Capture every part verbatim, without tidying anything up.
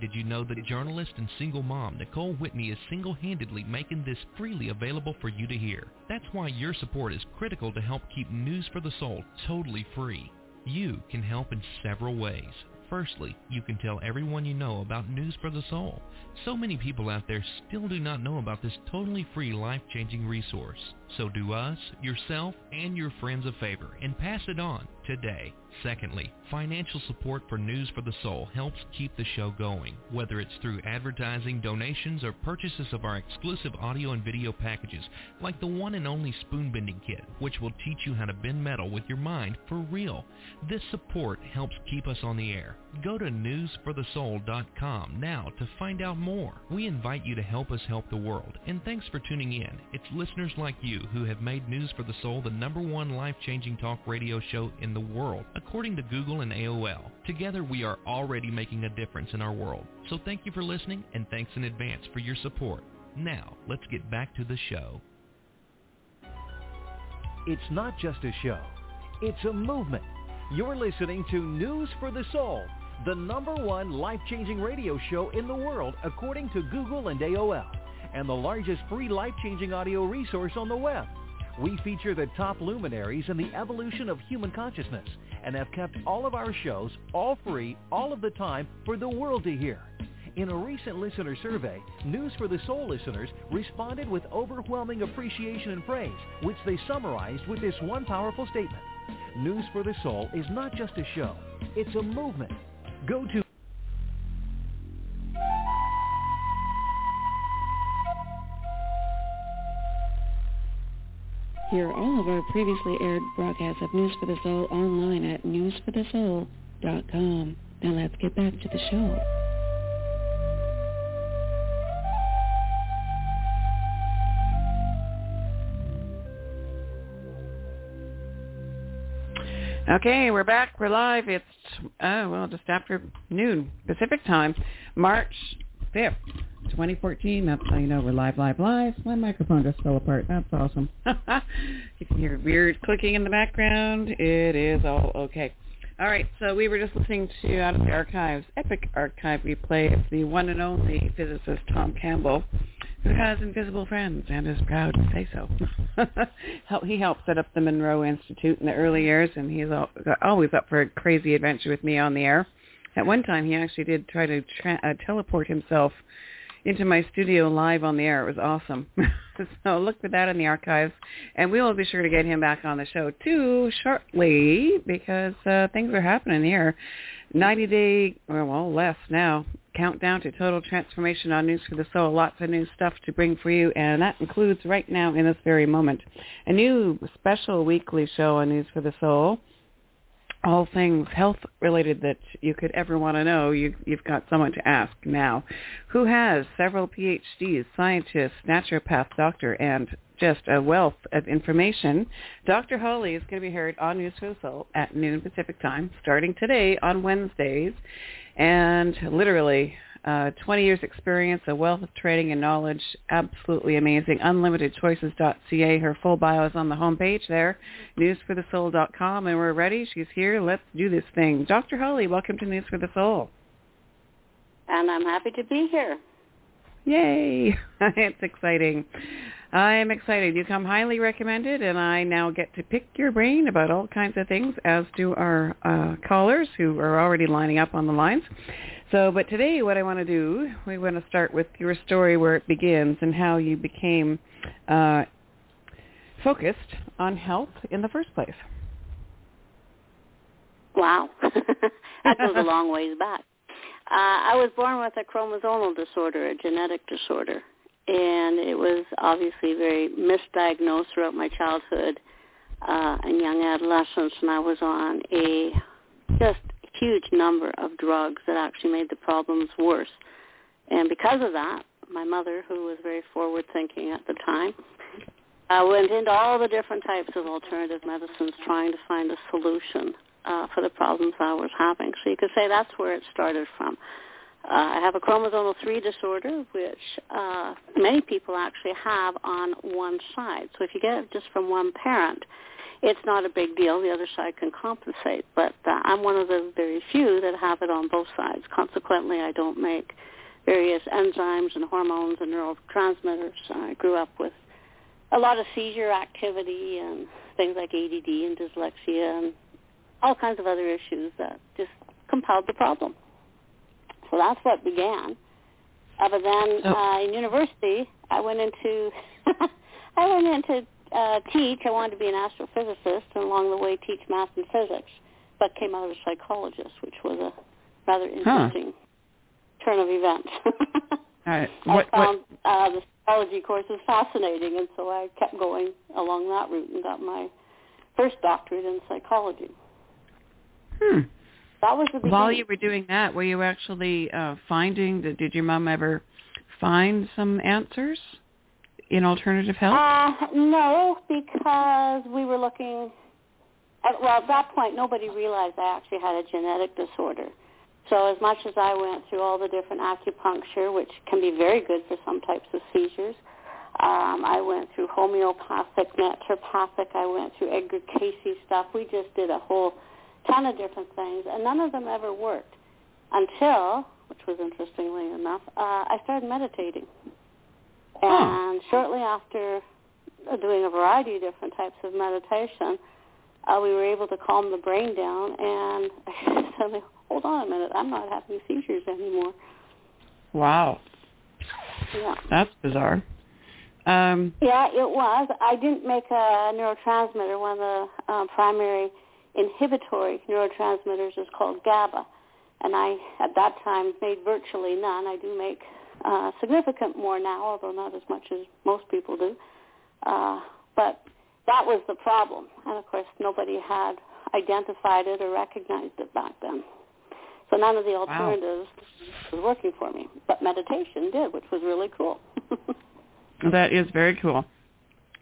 Did you know that journalist and single mom Nicole Whitney is single-handedly making this freely available for you to hear? That's why your support is critical to help keep News for the Soul totally free. You can help in several ways. Firstly, you can tell everyone you know about News for the Soul. So many people out there still do not know about this totally free, life-changing resource. So do us, yourself, and your friends a favor and pass it on today. Secondly, financial support for News for the Soul helps keep the show going, whether it's through advertising, donations, or purchases of our exclusive audio and video packages, like the one and only spoon bending kit, which will teach you how to bend metal with your mind for real. This support helps keep us on the air. Go to news for the soul dot com now to find out more. We invite you to help us help the world, and thanks for tuning in. It's listeners like you who have made News for the Soul the number one life-changing talk radio show in the world, according to Google and A O L. Together, we are already making a difference in our world. So thank you for listening, and thanks in advance for your support. Now, let's get back to the show. It's not just a show. It's a movement. You're listening to News for the Soul, the number one life-changing radio show in the world, according to Google and A O L, and the largest free life-changing audio resource on the web. We feature the top luminaries in the evolution of human consciousness and have kept all of our shows, all free, all of the time, for the world to hear. In a recent listener survey, News for the Soul listeners responded with overwhelming appreciation and praise, which they summarized with this one powerful statement. News for the Soul is not just a show, it's a movement. Go to Hear all of our previously aired broadcasts of News for the Soul online at news for the soul dot com. Now let's get back to the show. Okay, we're back. We're live. It's, oh, well, just after noon Pacific time, March fifth, twenty fourteen. That's how you know we're live, live, live. My microphone just fell apart. That's awesome. You can hear weird clicking in the background. It is all okay. All right, so we were just listening to, out of the archives, epic archive replay of the one and only physicist Tom Campbell, who has invisible friends and is proud to say so. He helped set up the Monroe Institute in the early years, and he's always up for a crazy adventure with me on the air. At one time, he actually did try to tra- uh, teleport himself into my studio live on the air. It was awesome. So look for that in the archives, and we will be sure to get him back on the show, too, shortly, because uh, things are happening here. ninety-day, or well, less now, countdown to total transformation on News for the Soul. Lots of new stuff to bring for you, and that includes right now in this very moment a new special weekly show on News for the Soul. All things health-related that you could ever want to know, you, you've got someone to ask now, who has several P H Ds, scientists, naturopath, doctor, and just a wealth of information. Doctor Holly is going to be heard on News for the Soul at noon Pacific time, starting today on Wednesdays, and literally uh, twenty years experience, a wealth of training and knowledge, absolutely amazing. unlimited choices dot c a. Her full bio is on the homepage there, news for the soul dot com, and we're ready. She's here. Let's do this thing. Doctor Holly, welcome to News for the Soul. And I'm happy to be here. Yay. It's exciting. I'm excited. You come highly recommended, and I now get to pick your brain about all kinds of things, as do our uh, callers who are already lining up on the lines. So, but today what I want to do, we want to start with your story where it begins and how you became uh, focused on health in the first place. Wow. That goes a long ways back. Uh, I was born with a chromosomal disorder, a genetic disorder. And it was obviously very misdiagnosed throughout my childhood uh, and young adolescence, and I was on a just huge number of drugs that actually made the problems worse. And because of that, my mother, who was very forward-thinking at the time, uh, went into all the different types of alternative medicines trying to find a solution uh, for the problems I was having. So you could say that's where it started from. Uh, I have a chromosomal three disorder, which uh, many people actually have on one side. So if you get it just from one parent, it's not a big deal. The other side can compensate. But uh, I'm one of the very few that have it on both sides. Consequently, I don't make various enzymes and hormones and neurotransmitters. I grew up with a lot of seizure activity and things like A D D and dyslexia and all kinds of other issues that just compiled the problem. So that's what began. Uh, but then oh. uh, in university, I went into I went into uh, teach. I wanted to be an astrophysicist and along the way teach math and physics, but came out as a psychologist, which was a rather interesting huh. turn of events. All right. what, I found what? Uh, the psychology course was fascinating, and so I kept going along that route and got my first doctorate in psychology. Hmm. That was the beginning. While you were doing that, were you actually uh, finding, the, did your mom ever find some answers in alternative health? Uh, no, because we were looking, at, well, at that point, nobody realized I actually had a genetic disorder. So as much as I went through all the different acupuncture, which can be very good for some types of seizures, um, I went through homeopathic, naturopathic, I went through Edgar Casey stuff. We just did a whole ton of different things, and none of them ever worked until, which was interestingly enough, uh, I started meditating. And oh. shortly after doing a variety of different types of meditation, uh, we were able to calm the brain down, and I suddenly, hold on a minute, I'm not having seizures anymore. Wow. Yeah. That's bizarre. Um, yeah, it was. I didn't make a neurotransmitter. One of the uh, primary inhibitory neurotransmitters is called GABA, and I at that time made virtually none. I do make uh, significant more now, although not as much as most people do. Uh, but that was the problem, and of course nobody had identified it or recognized it back then. So none of the alternatives wow. was working for me, but meditation did, which was really cool. That is very cool.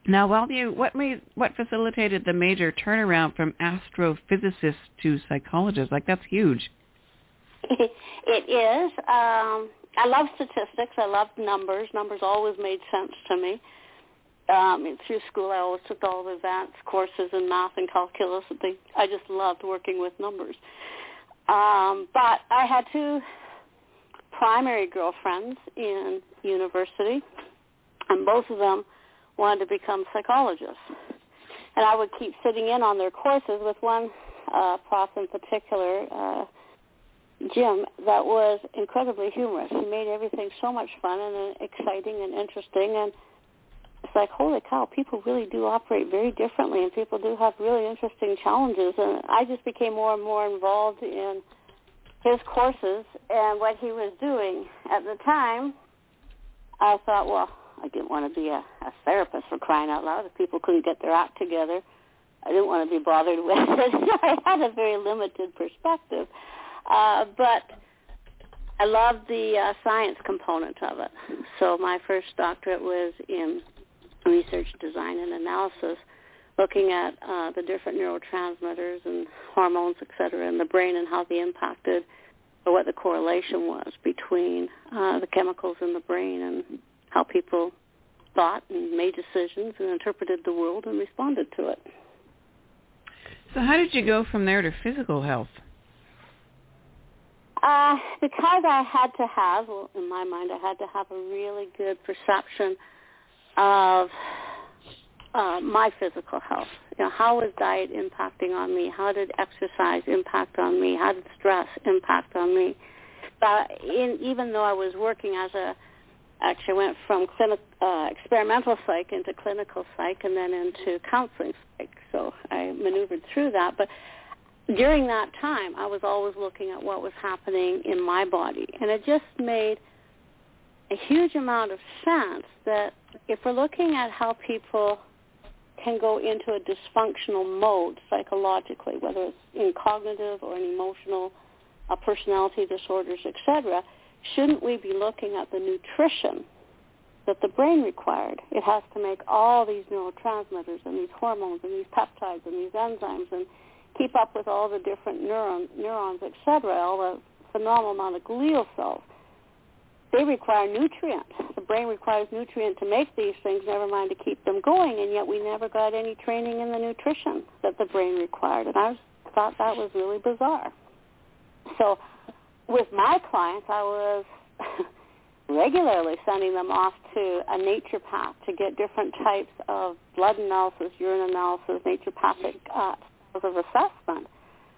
Now, while you, what made, what facilitated the major turnaround from astrophysicist to psychologist? Like, that's huge. It is. Um, I love statistics. I love numbers. Numbers always made sense to me. Um, through school, I always took all the advanced courses in math and calculus. And things. I just loved working with numbers. Um, but I had two primary girlfriends in university, and both of them wanted to become psychologists. And I would keep sitting in on their courses with one uh, prof in particular, uh, Jim, that was incredibly humorous. He made everything so much fun and exciting and interesting. And it's like, holy cow, people really do operate very differently, and people do have really interesting challenges. And I just became more and more involved in his courses and what he was doing. At the time, I thought, well, I didn't want to be a, a therapist, for crying out loud. If people couldn't get their act together, I didn't want to be bothered with it. I had a very limited perspective. Uh, but I loved the uh, science component of it. So my first doctorate was in research design and analysis, looking at uh, the different neurotransmitters and hormones, et cetera, in the brain and how they impacted, or what the correlation was between uh, the chemicals in the brain and how people thought and made decisions and interpreted the world and responded to it. So how did you go from there to physical health? Uh, because I had to have, well, in my mind, I had to have a really good perception of uh, my physical health. You know, how was diet impacting on me? How did exercise impact on me? How did stress impact on me? But in, even though I was working as a Actually, I went from clinic, uh, experimental psych into clinical psych and then into counseling psych, so I maneuvered through that. But during that time, I was always looking at what was happening in my body, and it just made a huge amount of sense that if we're looking at how people can go into a dysfunctional mode psychologically, whether it's in cognitive or in emotional, uh, personality disorders, et cetera, shouldn't we be looking at the nutrition that the brain required? It has to make all these neurotransmitters and these hormones and these peptides and these enzymes and keep up with all the different neuron, neurons, et cetera, all the phenomenal amount of glial cells. They require nutrients. The brain requires nutrient to make these things, never mind to keep them going, and yet we never got any training in the nutrition that the brain required. And I thought that was really bizarre. So with my clients, I was regularly sending them off to a naturopath to get different types of blood analysis, urine analysis, naturopathic uh, of assessment,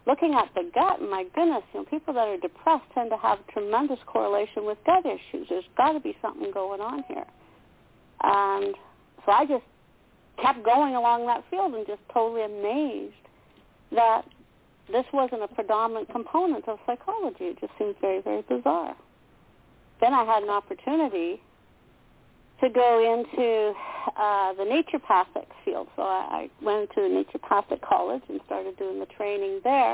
looking at the gut. My goodness, you know, people that are depressed tend to have tremendous correlation with gut issues. There's got to be something going on here. And so I just kept going along that field and just totally amazed that this wasn't a predominant component of psychology. It just seemed very, very bizarre. Then I had an opportunity to go into uh, the naturopathic field. So I, I went to the naturopathic college and started doing the training there.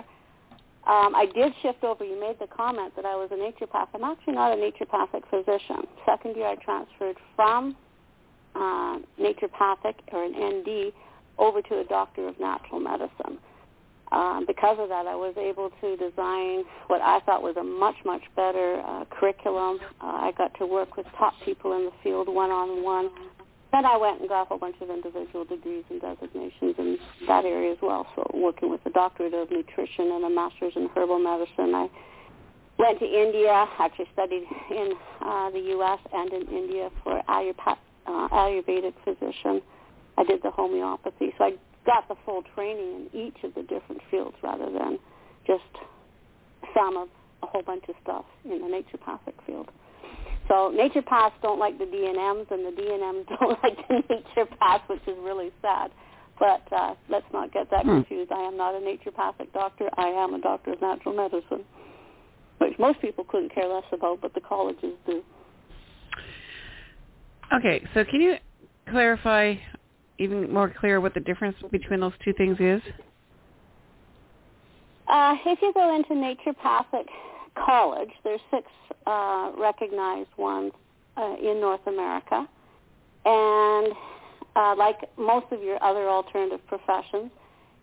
Um, I did shift over. You made the comment that I was a naturopath. I'm actually not a naturopathic physician. Second year I transferred from uh, naturopathic, or an N D, over to a doctor of natural medicine. Um, because of that, I was able to design what I thought was a much, much better uh, curriculum. Uh, I got to work with top people in the field one-on-one. Then I went and got a whole bunch of individual degrees and designations in that area as well. So working with a doctorate of nutrition and a master's in herbal medicine. I went to India, actually studied in uh, the U S and in India for Ayurvedic, uh, Ayurvedic physician. I did the homeopathy. So I got the full training in each of the different fields rather than just some of a whole bunch of stuff in the naturopathic field. So naturopaths don't like the D and Ms, and the D and Ms don't like the naturopaths, which is really sad. But uh, let's not get that confused. I am not a naturopathic doctor. I am a doctor of natural medicine, which most people couldn't care less about, but the colleges do. Okay, so can you clarify even more clear what the difference between those two things is? Uh, if you go into naturopathic college, there's six uh, recognized ones uh, in North America. And uh, like most of your other alternative professions,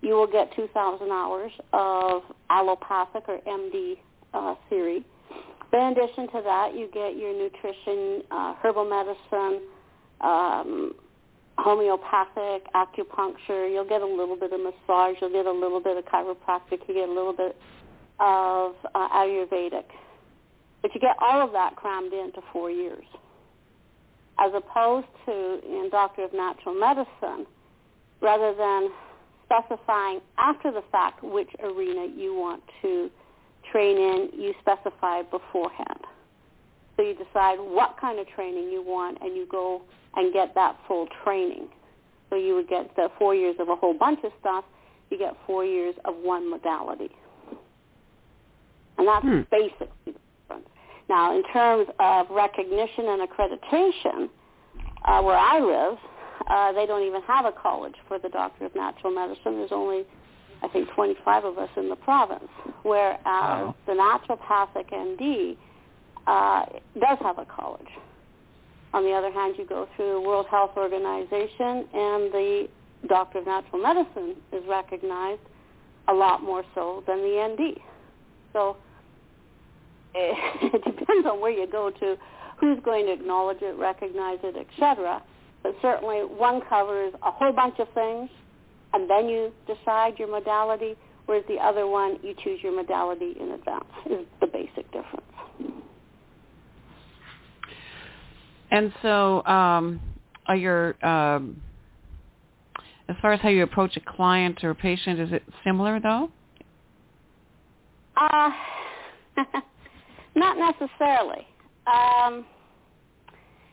you will get two thousand hours of allopathic or M D uh, theory. But in addition to that, you get your nutrition, uh, herbal medicine, um, homeopathic, acupuncture. You'll get a little bit of massage. You'll get a little bit of chiropractic. You get a little bit of uh, Ayurvedic. But you get all of that crammed into four years. As opposed to in Doctor of Natural Medicine, rather than specifying after the fact which arena you want to train in, you specify beforehand. So you decide what kind of training you want, and you go and get that full training. So you would get the four years of a whole bunch of stuff. You get four years of one modality. And that's hmm. basically the difference. Now, in terms of recognition and accreditation, uh, where I live, uh, they don't even have a college for the Doctor of Natural Medicine. There's only, I think, twenty-five of us in the province, whereas wow. the naturopathic M D uh, does have a college. On the other hand, you go through the World Health Organization, and the Doctor of Natural Medicine is recognized a lot more so than the N D. So it, it depends on where you go to, who's going to acknowledge it, recognize it, et cetera. But certainly one covers a whole bunch of things, and then you decide your modality, whereas the other one, you choose your modality in advance, is the basic difference. And so, um, are your um, as far as how you approach a client or a patient, is it similar though? Uh, not necessarily. Um,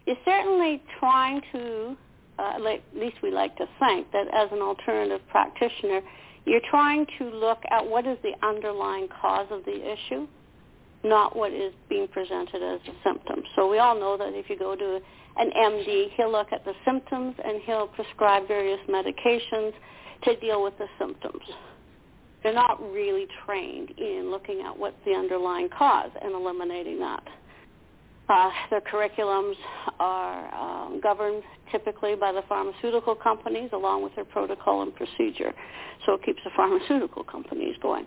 you're certainly trying to, uh, at least we like to think that as an alternative practitioner, you're trying to look at what is the underlying cause of the issue, not what is being presented as a symptom. So we all know that if you go to an M D, he'll look at the symptoms and he'll prescribe various medications to deal with the symptoms. They're not really trained in looking at what's the underlying cause and eliminating that. Uh, their curriculums are um, governed typically by the pharmaceutical companies along with their protocol and procedure. So it keeps the pharmaceutical companies going.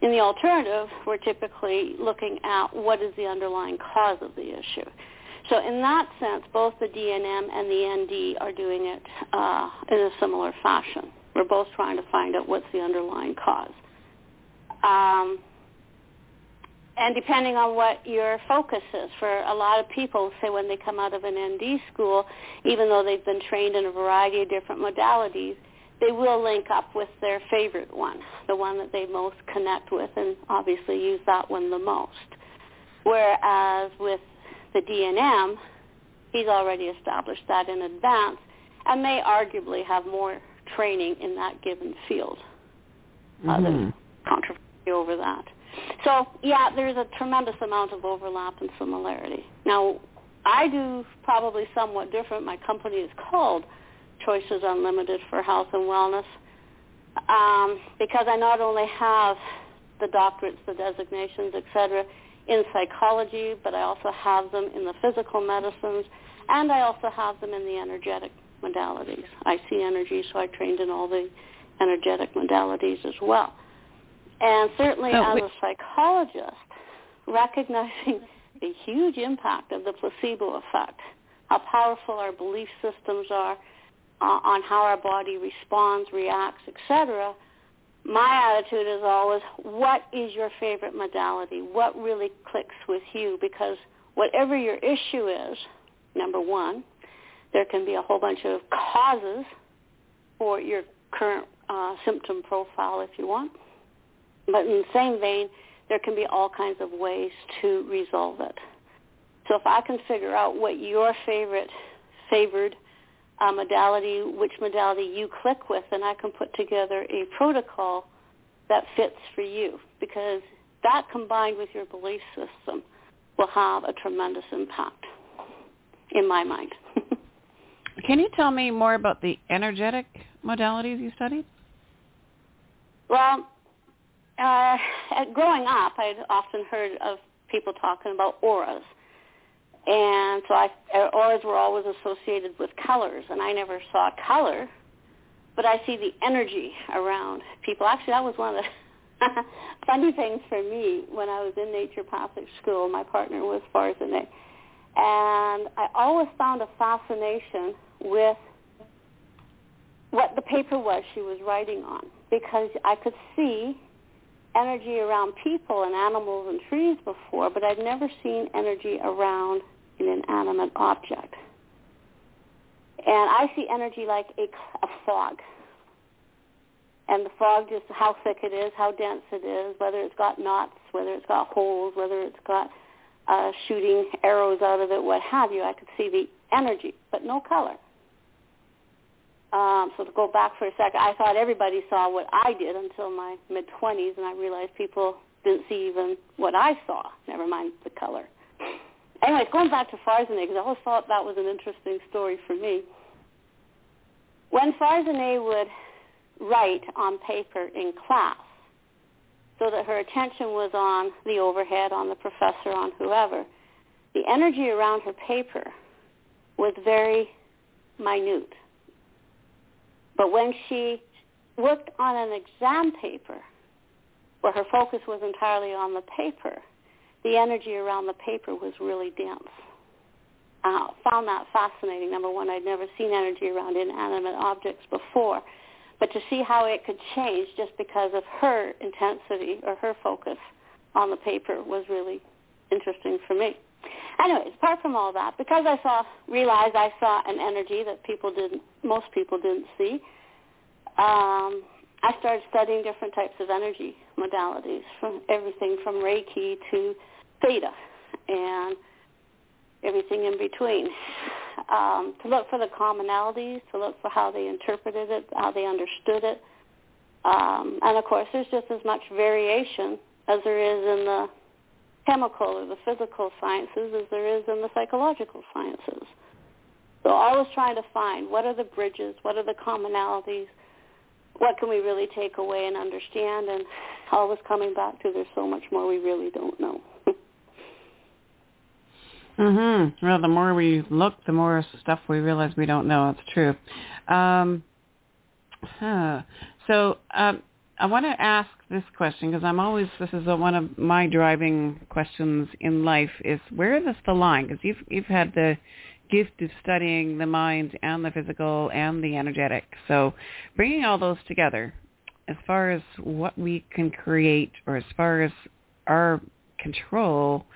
In the alternative, we're typically looking at what is the underlying cause of the issue. So in that sense, both the D N M and the N D are doing it uh, in a similar fashion. We're both trying to find out what's the underlying cause. Um, and depending on what your focus is, for a lot of people, say when they come out of an N D school, even though they've been trained in a variety of different modalities, they will link up with their favorite one, the one that they most connect with, and obviously use that one the most. Whereas with the D N M, he's already established that in advance, and they arguably have more training in that given field. Mm-hmm. Uh, there's controversy over that. So, yeah, there's a tremendous amount of overlap and similarity. Now, I do probably somewhat different. My company is called Choices Unlimited for Health and Wellness, um, because I not only have the doctorates, the designations, et cetera, in psychology, but I also have them in the physical medicines, and I also have them in the energetic modalities. I see energy, so I trained in all the energetic modalities as well. And certainly oh, as we- a psychologist, recognizing the huge impact of the placebo effect, how powerful our belief systems are, Uh, on how our body responds, reacts, et cetera, my attitude is always, what is your favorite modality? What really clicks with you? Because whatever your issue is, number one, there can be a whole bunch of causes for your current uh, symptom profile if you want. But in the same vein, there can be all kinds of ways to resolve it. So if I can figure out what your favorite, favored Uh, modality, which modality you click with, and I can put together a protocol that fits for you, because that combined with your belief system will have a tremendous impact, in my mind. Can you tell me more about the energetic modalities you studied? Well, uh, growing up, I'd often heard of people talking about auras. And so I, auras were always associated with colors, and I never saw color, but I see the energy around people. Actually, that was one of the funny things for me when I was in naturopathic school. My partner was Farzaneh, and I always found a fascination with what the paper was she was writing on, because I could see energy around people and animals and trees before, but I'd never seen energy around an inanimate object. And I see energy like a, a fog. And the fog, just how thick it is, how dense it is, whether it's got knots, whether it's got holes, whether it's got uh, shooting arrows out of it, what have you. I could see the energy, but no color. Um, so to go back for a second, I thought everybody saw what I did until my mid-twenties, and I realized people didn't see even what I saw, never mind the color. Anyway, going back to Farzaneh, because I always thought that was an interesting story for me. When Farzaneh would write on paper in class so that her attention was on the overhead, on the professor, on whoever, the energy around her paper was very minute. But when she worked on an exam paper where her focus was entirely on the paper, the energy around the paper was really dense. I uh, found that fascinating. Number one, I'd never seen energy around inanimate objects before. But to see how it could change just because of her intensity or her focus on the paper was really interesting for me. Anyways, apart from all that, because I saw, realized I saw an energy that people didn't, most people didn't see, um, I started studying different types of energy modalities, from everything from Reiki to Theta and everything in between, um, to look for the commonalities, to look for how they interpreted it, how they understood it. Um, and, of course, there's just as much variation as there is in the chemical or the physical sciences as there is in the psychological sciences. So always trying to find what are the bridges, what are the commonalities, what can we really take away and understand, and always coming back to there's so much more we really don't know. Mm-hmm. Well, the more we look, the more stuff we realize we don't know. It's true. Um, huh. So um, I want to ask this question because I'm always, this is a, one of my driving questions in life is where is the line? Because you've, you've had the gift of studying the mind and the physical and the energetic. So bringing all those together as far as what we can create or as far as our control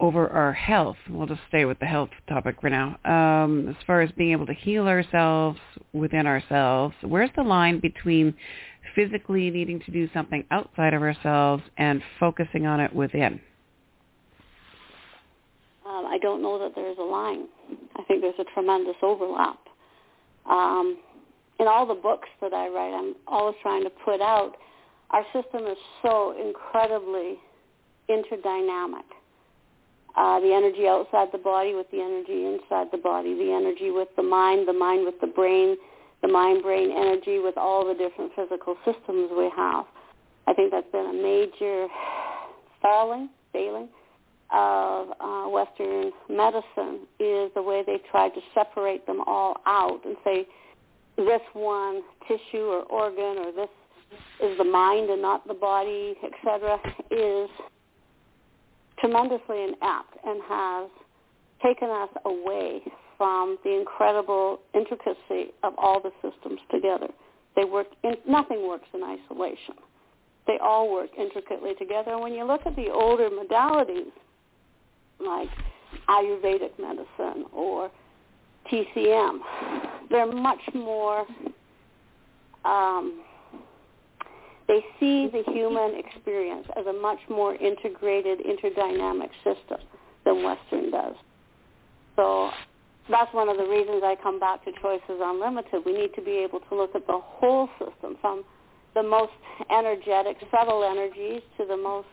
over our health, we'll just stay with the health topic for now, um, as far as being able to heal ourselves within ourselves, where's the line between physically needing to do something outside of ourselves and focusing on it within? Um, I don't know that there's a line. I think there's a tremendous overlap. Um, in all the books that I write, I'm always trying to put out, our system is so incredibly interdynamic. Uh, the energy outside the body with the energy inside the body, the energy with the mind, the mind with the brain, the mind-brain energy with all the different physical systems we have. I think that's been a major falling, failing of uh, Western medicine is the way they tried to separate them all out and say this one tissue or organ or this is the mind and not the body, et cetera, is tremendously inept and has taken us away from the incredible intricacy of all the systems together. They work in, nothing works in isolation. They all work intricately together. And when you look at the older modalities, like Ayurvedic medicine or T C M, they're much more, um, they see the human experience as a much more integrated, interdynamic system than Western does. So that's one of the reasons I come back to Choices Unlimited. We need to be able to look at the whole system, from the most energetic, subtle energies to the most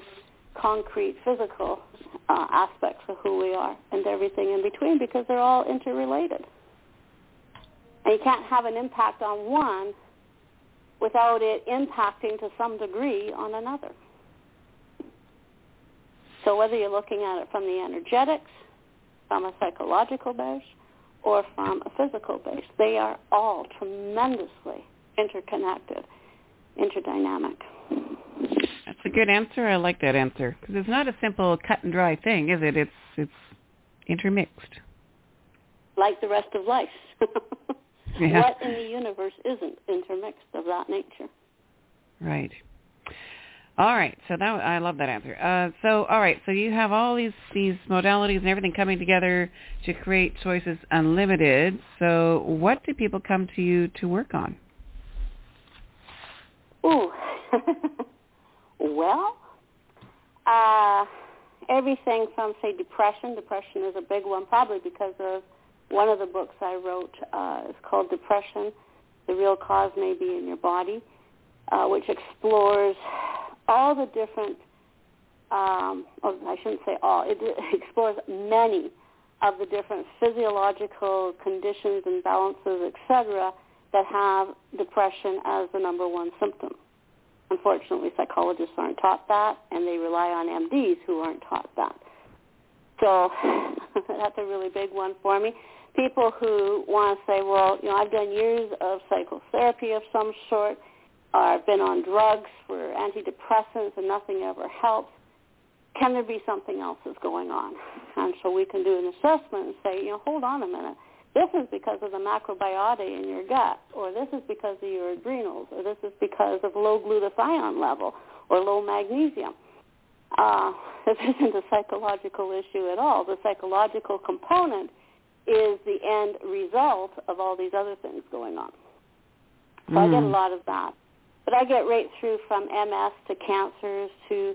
concrete, physical uh, aspects of who we are and everything in between, because they're all interrelated. And you can't have an impact on one without it impacting to some degree on another. So whether you're looking at it from the energetics, from a psychological base, or from a physical base, they are all tremendously interconnected, interdynamic. That's a good answer. I like that answer. Because it's not a simple cut and dry thing, is it? It's, it's intermixed. Like the rest of life. Yeah. What in the universe isn't intermixed of that nature? Right. All right. So that I love that answer. Uh, so, all right. So you have all these, these modalities and everything coming together to create Choices Unlimited. So what do people come to you to work on? Ooh. Well, uh, everything from, say, depression. Depression is a big one, probably because of one of the books I wrote uh, is called Depression, The Real Cause May Be in Your Body, uh, which explores all the different, um, oh, I shouldn't say all, it explores many of the different physiological conditions and balances, et cetera, that have depression as the number one symptom. Unfortunately, psychologists aren't taught that, and they rely on M Ds who aren't taught that. So that's a really big one for me. People who want to say, well, you know, I've done years of psychotherapy of some sort, or I've been on drugs for antidepressants and nothing ever helps. Can there be something else that's going on? And so we can do an assessment and say, you know, hold on a minute. This is because of the microbiota in your gut, or this is because of your adrenals, or this is because of low glutathione level or low magnesium. Uh, this isn't a psychological issue at all. The psychological component is the end result of all these other things going on. So mm. I get a lot of that. But I get right through from M S to cancers to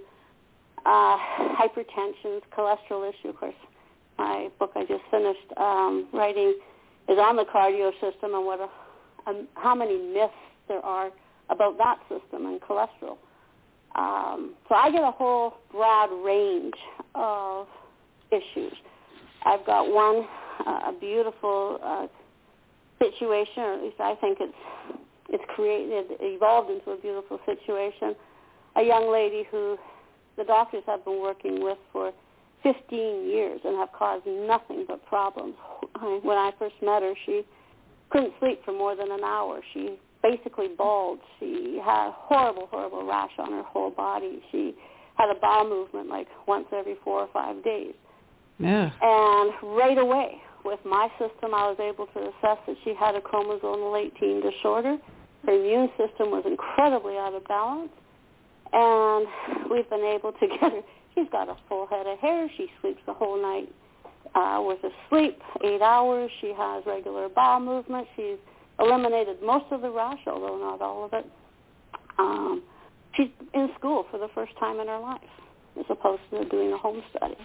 uh, hypertension, cholesterol issue. Of course, my book I just finished um, writing is on the cardio system and what a, um, how many myths there are about that system and cholesterol. Um, so I get a whole broad range of issues. I've got one, uh, a beautiful uh, situation, or at least I think it's it's created, evolved into a beautiful situation. A young lady who the doctors have been working with for fifteen years and have caused nothing but problems. When I first met her, she couldn't sleep for more than an hour. She basically bald. She had a horrible, horrible rash on her whole body. She had a bowel movement like once every four or five days. Yeah. And right away, with my system, I was able to assess that she had a chromosomal eighteen disorder. Her immune system was incredibly out of balance, and we've been able to get her. She's got a full head of hair. She sleeps the whole night uh, worth of sleep, eight hours. She has regular bowel movement. She's eliminated most of the rash, although not all of it. Um, she's in school for the first time in her life, as opposed to doing a home study.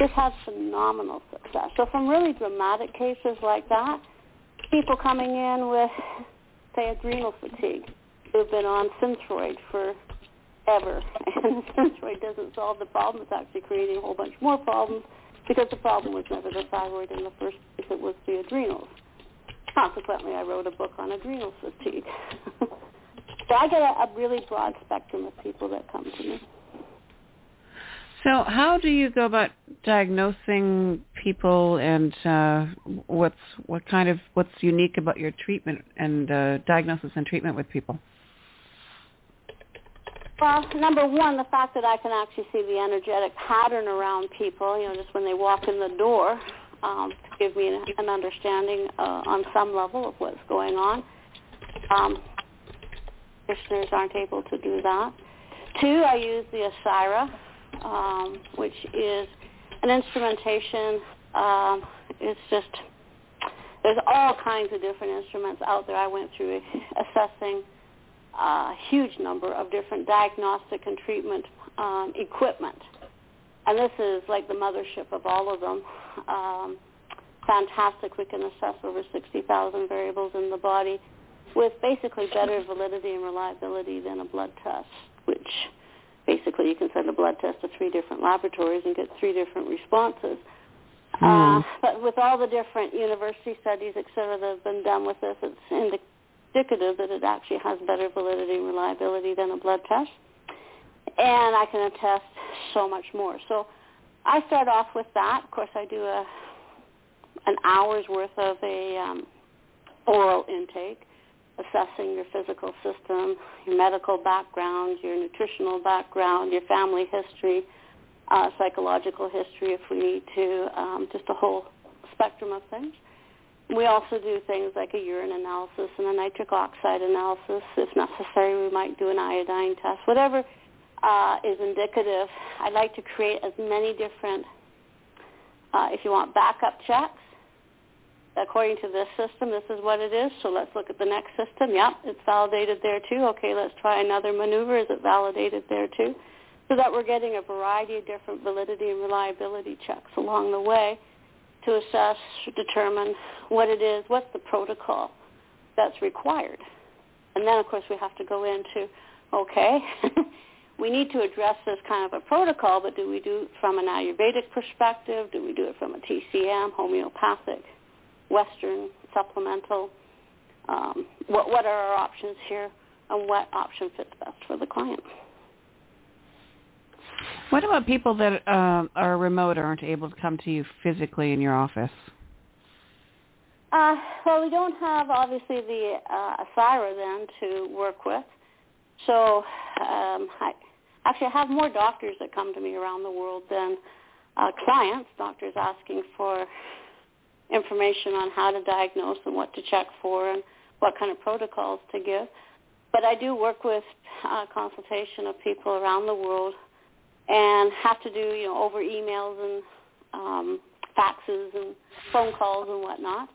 Just had phenomenal success. So from really dramatic cases like that, people coming in with, say, adrenal fatigue, who've been on Synthroid forever, and Synthroid doesn't solve the problem. It's actually creating a whole bunch more problems, because the problem was never the thyroid in the first place, it was the adrenals. Consequently, I wrote a book on adrenal fatigue. So I get a, a really broad spectrum of people that come to me. So how do you go about diagnosing people, and uh, what's what kind of what's unique about your treatment and uh, diagnosis and treatment with people? Well, number one, the fact that I can actually see the energetic pattern around people, you know, just when they walk in the door, um, to give me an, an understanding uh, on some level of what's going on. Um, practitioners aren't able to do that. Two, I use the Asyra. Um, which is an instrumentation. Um, it's just, there's all kinds of different instruments out there. I went through assessing a huge number of different diagnostic and treatment um, equipment. And this is like the mothership of all of them. Um, fantastic. We can assess over sixty thousand variables in the body with basically better validity and reliability than a blood test, which... Basically, you can send a blood test to three different laboratories and get three different responses. Mm. Uh, but with all the different university studies, et cetera, that have been done with this, it's indicative that it actually has better validity and reliability than a blood test. And I can attest so much more. So I start off with that. Of course, I do a an hour's worth of a um, oral intake, assessing your physical system, your medical background, your nutritional background, your family history, uh, psychological history if we need to, um, just a whole spectrum of things. We also do things like a urine analysis and a nitric oxide analysis. If necessary, we might do an iodine test. Whatever uh, is indicative, I like to create as many different, uh, if you want, backup checks. According to this system, this is what it is, so let's look at the next system. Yep, it's validated there too. Okay, let's try another maneuver. Is it validated there too? So that we're getting a variety of different validity and reliability checks along the way to assess, determine what it is, what's the protocol that's required. And then, of course, we have to go into, okay, we need to address this kind of a protocol, but do we do it from an Ayurvedic perspective? Do we do it from a T C M, homeopathic, Western, supplemental, um, what, what are our options here, and what option fits best for the client? What about people that uh, are remote or aren't able to come to you physically in your office? Uh, well, we don't have, obviously, the uh, Asyra then to work with. So um, I actually I have more doctors that come to me around the world than uh, clients, doctors asking for information on how to diagnose and what to check for and what kind of protocols to give. But I do work with uh, consultation of people around the world and have to do, you know, over emails and um, faxes and phone calls and whatnot,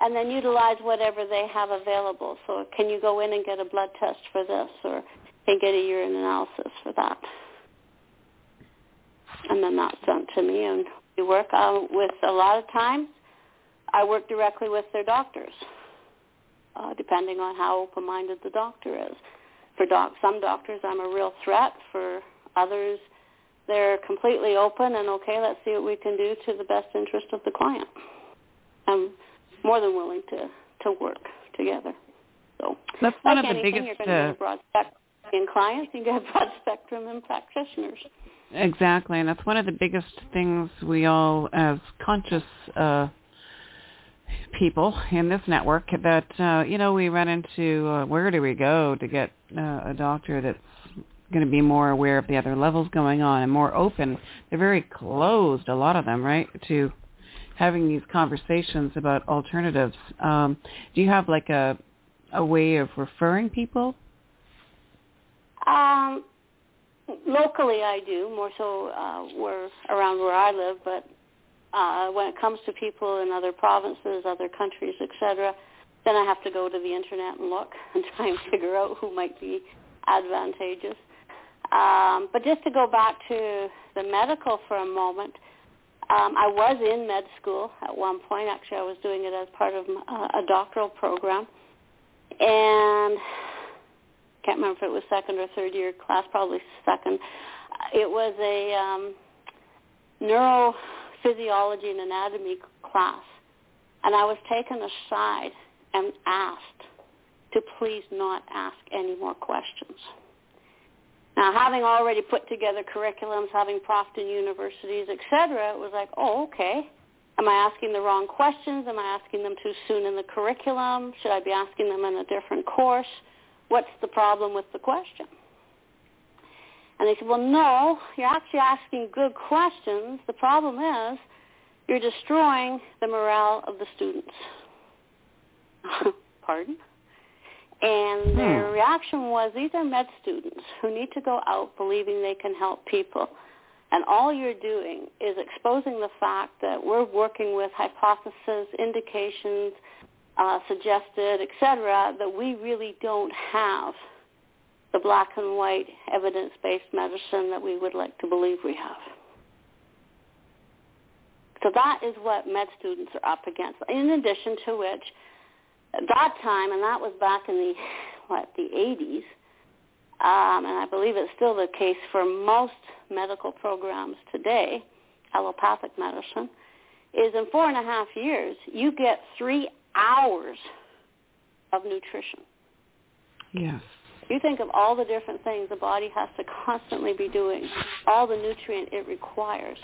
and then utilize whatever they have available. So can you go in and get a blood test for this, or can get a urine analysis for that? And then that's sent to me, and we work uh, with a lot of times. I work directly with their doctors, uh, depending on how open-minded the doctor is. For doc- some doctors, I'm a real threat. For others, they're completely open and, okay, let's see what we can do to the best interest of the client. I'm more than willing to, to work together. So that's like one of anything, the biggest... You're going to get a broad spectrum in clients, you get a broad spectrum in practitioners. Exactly, and that's one of the biggest things we all, as conscious... Uh, people in this network that, uh, you know, we run into uh, where do we go to get uh, a doctor that's going to be more aware of the other levels going on and more open. They're very closed, a lot of them, right, to having these conversations about alternatives. Um, do you have like a a way of referring people? Um, locally I do, more so uh, we're around where I live, but Uh, when it comes to people in other provinces, other countries, et cetera, then I have to go to the internet and look and try and figure out who might be advantageous. Um, but just to go back to the medical for a moment, um, I was in med school at one point. Actually, I was doing it as part of a doctoral program. And I can't remember if it was second or third year class, probably second. It was a um, neuro... physiology and anatomy class, and I was taken aside and asked to please not ask any more questions. Now, having already put together curriculums, having professed in universities, et cetera, it was like, oh, okay, am I asking the wrong questions? Am I asking them too soon in the curriculum? Should I be asking them in a different course? What's the problem with the question? And they said, well, no, you're actually asking good questions. The problem is you're destroying the morale of the students. Pardon? And their hmm. reaction was, these are med students who need to go out believing they can help people. And all you're doing is exposing the fact that we're working with hypotheses, indications, uh, suggested, et cetera, that we really don't have the black and white evidence-based medicine that we would like to believe we have. So that is what med students are up against. In addition to which, at that time, and that was back in the, what, the eighties, um, and I believe it's still the case for most medical programs today, allopathic medicine, is in four and a half years, you get three hours of nutrition. Yes. You think of all the different things the body has to constantly be doing, all the nutrient it requires,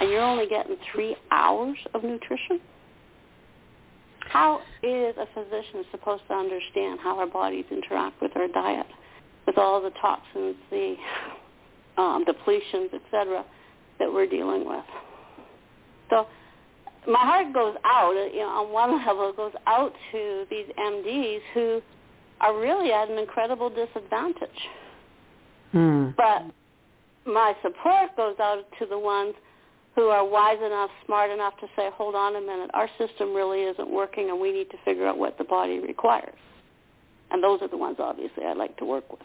and you're only getting three hours of nutrition? How is a physician supposed to understand how our bodies interact with our diet, with all the toxins, the um, depletions, et cetera, that we're dealing with? So my heart goes out, you know, on one level, it goes out to these M Ds who are really at an incredible disadvantage. Hmm. But my support goes out to the ones who are wise enough, smart enough to say, hold on a minute, our system really isn't working and we need to figure out what the body requires. And those are the ones, obviously, I like to work with.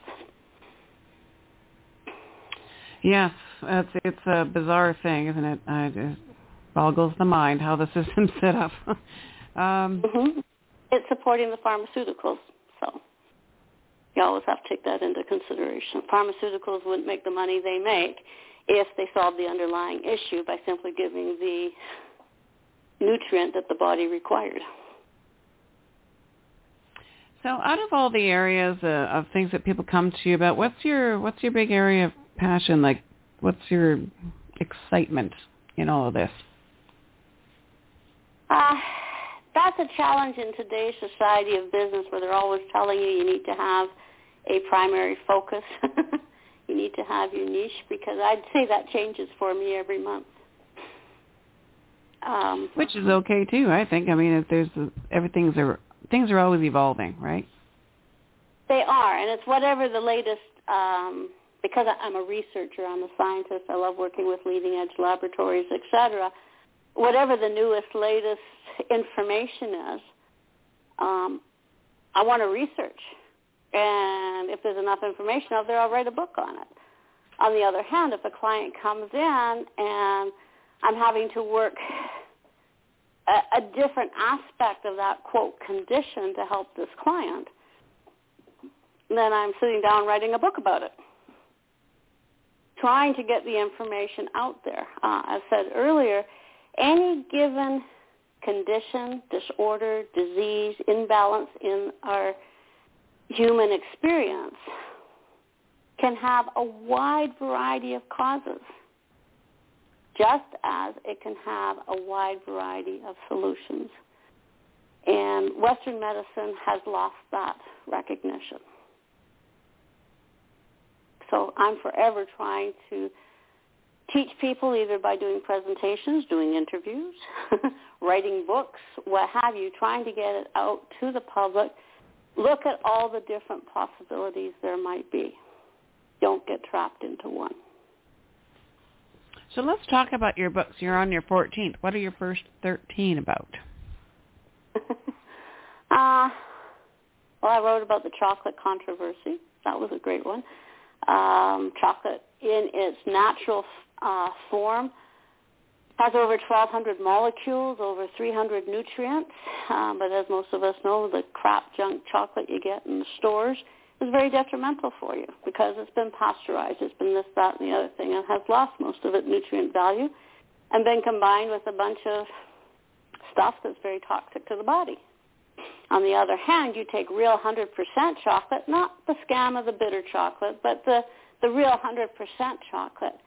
Yes, it's, it's a bizarre thing, isn't it? It just boggles the mind how the system's set up. um, mm-hmm. It's supporting the pharmaceuticals. So you always have to take that into consideration. Pharmaceuticals wouldn't make the money they make if they solved the underlying issue by simply giving the nutrient that the body required. So out of all the areas uh, of things that people come to you about, what's your what's your big area of passion? Like, what's your excitement in all of this? Uh That's a challenge in today's society of business where they're always telling you you need to have a primary focus. You need to have your niche, because I'd say that changes for me every month. Um, Which is okay, too, I think. I mean, if there's everything's are, things are always evolving, right? They are, and it's whatever the latest, um, because I'm a researcher, I'm a scientist, I love working with leading-edge laboratories, et cetera. Whatever the newest, latest information is, um, I want to research. And if there's enough information out there, I'll write a book on it. On the other hand, if a client comes in and I'm having to work a, a different aspect of that, quote, condition to help this client, then I'm sitting down writing a book about it, trying to get the information out there. Uh, I said earlier, any given condition, disorder, disease, imbalance in our human experience can have a wide variety of causes, just as it can have a wide variety of solutions. And Western medicine has lost that recognition. So I'm forever trying to teach people, either by doing presentations, doing interviews, writing books, what have you, trying to get it out to the public. Look at all the different possibilities there might be. Don't get trapped into one. So let's talk about your books. You're on your fourteenth. What are your first thirteen about? uh, well, I wrote about the chocolate controversy. That was a great one. Um, chocolate in its natural uh, form has over twelve hundred molecules, over three hundred nutrients. Um, but as most of us know, the crap junk chocolate you get in the stores is very detrimental for you because it's been pasteurized, it's been this, that, and the other thing, and has lost most of its nutrient value and been combined with a bunch of stuff that's very toxic to the body. On the other hand, you take real one hundred percent chocolate, not the scam of the bitter chocolate, but the, the real one hundred percent chocolate.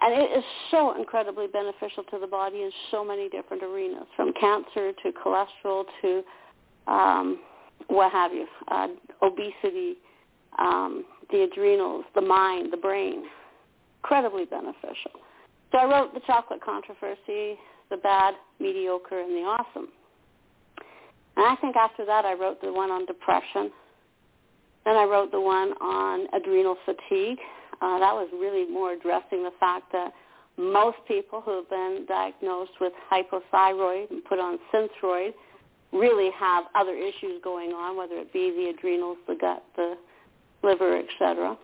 And it is so incredibly beneficial to the body in so many different arenas, from cancer to cholesterol to um, what have you, uh, obesity, um, the adrenals, the mind, the brain. Incredibly beneficial. So I wrote The Chocolate Controversy, The Bad, Mediocre, and the Awesome. And I think after that I wrote the one on depression. Then I wrote the one on adrenal fatigue. Uh, that was really more addressing the fact that most people who have been diagnosed with hypothyroid and put on Synthroid really have other issues going on, whether it be the adrenals, the gut, the liver, et cetera,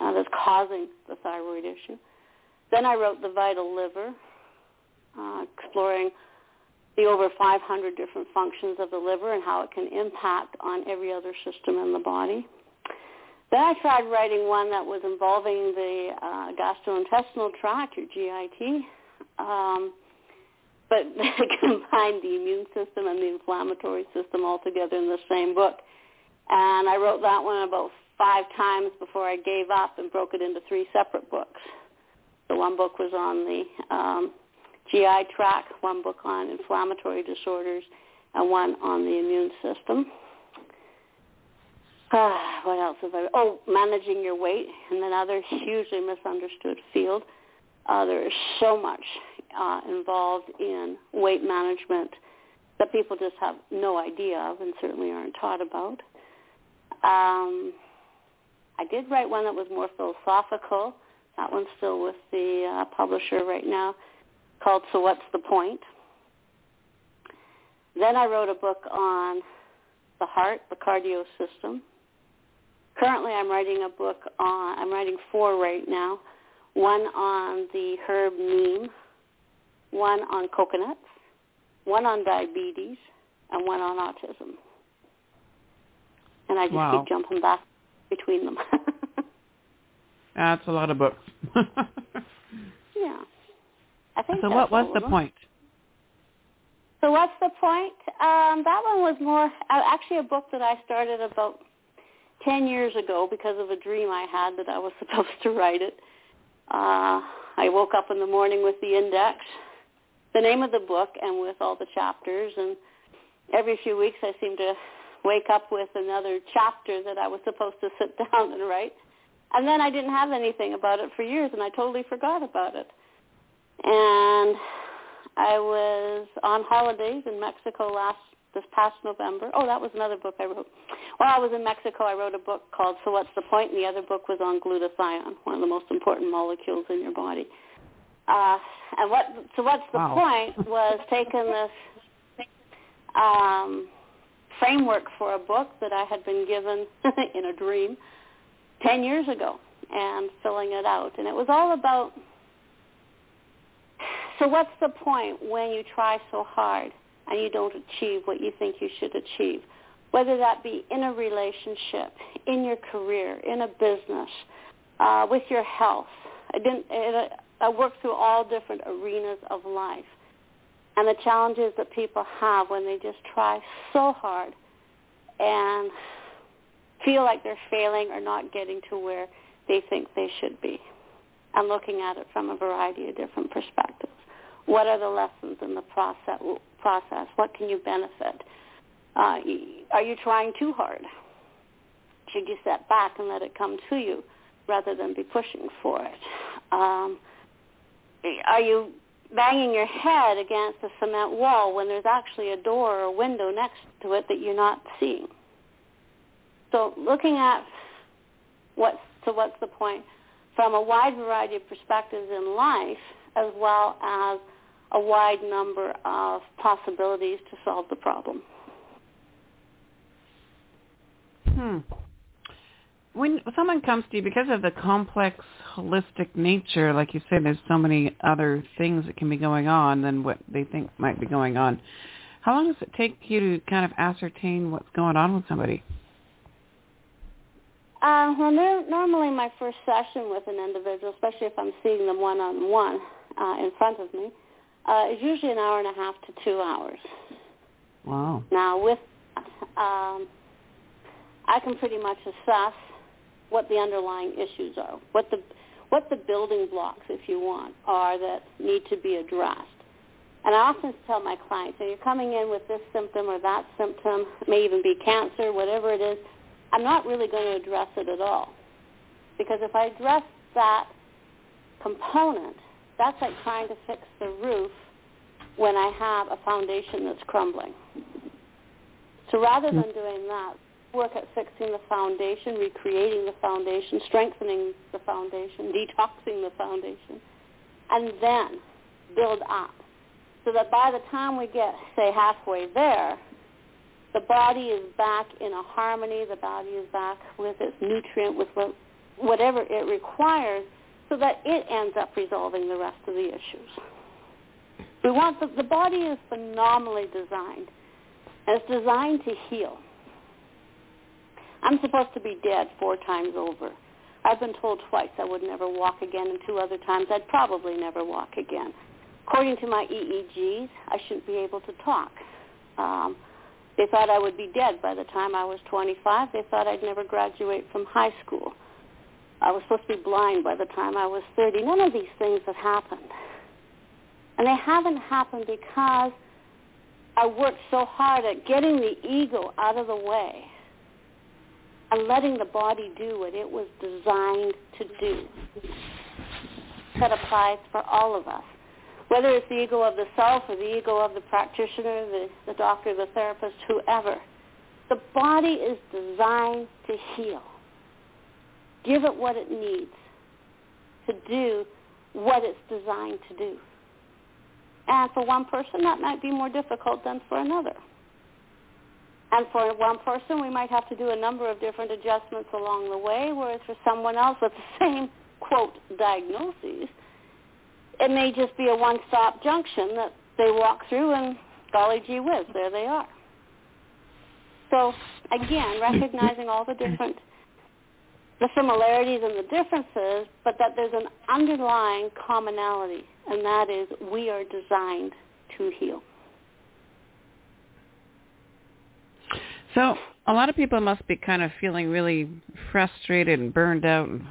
uh, that's causing the thyroid issue. Then I wrote The Vital Liver, uh, exploring the over five hundred different functions of the liver and how it can impact on every other system in the body. Then I tried writing one that was involving the uh, gastrointestinal tract, or G I T, um, but it combined the immune system and the inflammatory system all together in the same book. And I wrote that one about five times before I gave up and broke it into three separate books. So one book was on the um, G I tract, one book on inflammatory disorders, and one on the immune system. Ah, what else have I... Oh, managing your weight, and another hugely misunderstood field. Uh, there is so much uh, involved in weight management that people just have no idea of and certainly aren't taught about. Um, I did write one that was more philosophical. That one's still with the uh, publisher right now, called So What's the Point? Then I wrote a book on the heart, the cardio system. Currently, I'm writing a book on, I'm writing four right now, one on the herb neem, one on coconuts, one on diabetes, and one on autism. And I just wow. keep jumping back between them. That's a lot of books. Yeah. I think so what was the point? So what's the point? Um, that one was more, uh, actually a book that I started about ten years ago because of a dream I had that I was supposed to write it. Uh, I woke up in the morning with the index, the name of the book, and with all the chapters. And every few weeks I seemed to wake up with another chapter that I was supposed to sit down and write. And then I didn't have anything about it for years, and I totally forgot about it. And I was on holidays in Mexico last this past November. Oh, that was another book I wrote. While I was in Mexico, I wrote a book called So What's the Point? And the other book was on glutathione, one of the most important molecules in your body. Uh, and what? So What's the wow. Point was taking this um, framework for a book that I had been given in a dream ten years ago and filling it out. And it was all about... So what's the point when you try so hard and you don't achieve what you think you should achieve? Whether that be in a relationship, in your career, in a business, uh, with your health. I, didn't, it, I worked through all different arenas of life. And the challenges that people have when they just try so hard and feel like they're failing or not getting to where they think they should be. And looking at it from a variety of different perspectives. What are the lessons in the process? What can you benefit? Uh, are you trying too hard? Should you step back and let it come to you rather than be pushing for it? Um, are you banging your head against a cement wall when there's actually a door or a window next to it that you're not seeing? So looking at what's, so what's the point from a wide variety of perspectives in life, as well as a wide number of possibilities to solve the problem. Hmm. When someone comes to you, because of the complex, holistic nature, like you said, there's so many other things that can be going on than what they think might be going on. How long does it take you to kind of ascertain what's going on with somebody? Uh, well, no, normally my first session with an individual, especially if I'm seeing them one-on-one uh, in front of me, uh, is usually an hour and a half to two hours. Wow. Now, with that, um, I can pretty much assess what the underlying issues are, what the what the building blocks, if you want, are that need to be addressed. And I often tell my clients, so you're coming in with this symptom or that symptom, it may even be cancer, whatever it is, I'm not really going to address it at all. Because if I address that component, that's like trying to fix the roof when I have a foundation that's crumbling. So rather than doing that, work at fixing the foundation, recreating the foundation, strengthening the foundation, detoxing the foundation, and then build up. So that by the time we get, say, halfway there, the body is back in a harmony, the body is back with its nutrient, with what, whatever it requires, so that it ends up resolving the rest of the issues. We want the, the body is phenomenally designed, and it's designed to heal. I'm supposed to be dead four times over. I've been told twice I would never walk again, and two other times I'd probably never walk again. According to my E E Gs, I shouldn't be able to talk. Um, They thought I would be dead by the time I was twenty-five. They thought I'd never graduate from high school. I was supposed to be blind by the time I was thirty. None of these things have happened. And they haven't happened because I worked so hard at getting the ego out of the way and letting the body do what it was designed to do. That applies for all of us. Whether it's the ego of the self or the ego of the practitioner, the, the doctor, the therapist, whoever, the body is designed to heal. Give it what it needs to do what it's designed to do. And for one person, that might be more difficult than for another. And for one person, we might have to do a number of different adjustments along the way, whereas for someone else with the same, quote, diagnoses, it may just be a one-stop junction that they walk through and golly gee whiz, there they are. So, again, recognizing all the different, the similarities and the differences, but that there's an underlying commonality, and that is we are designed to heal. So a lot of people must be kind of feeling really frustrated and burned out and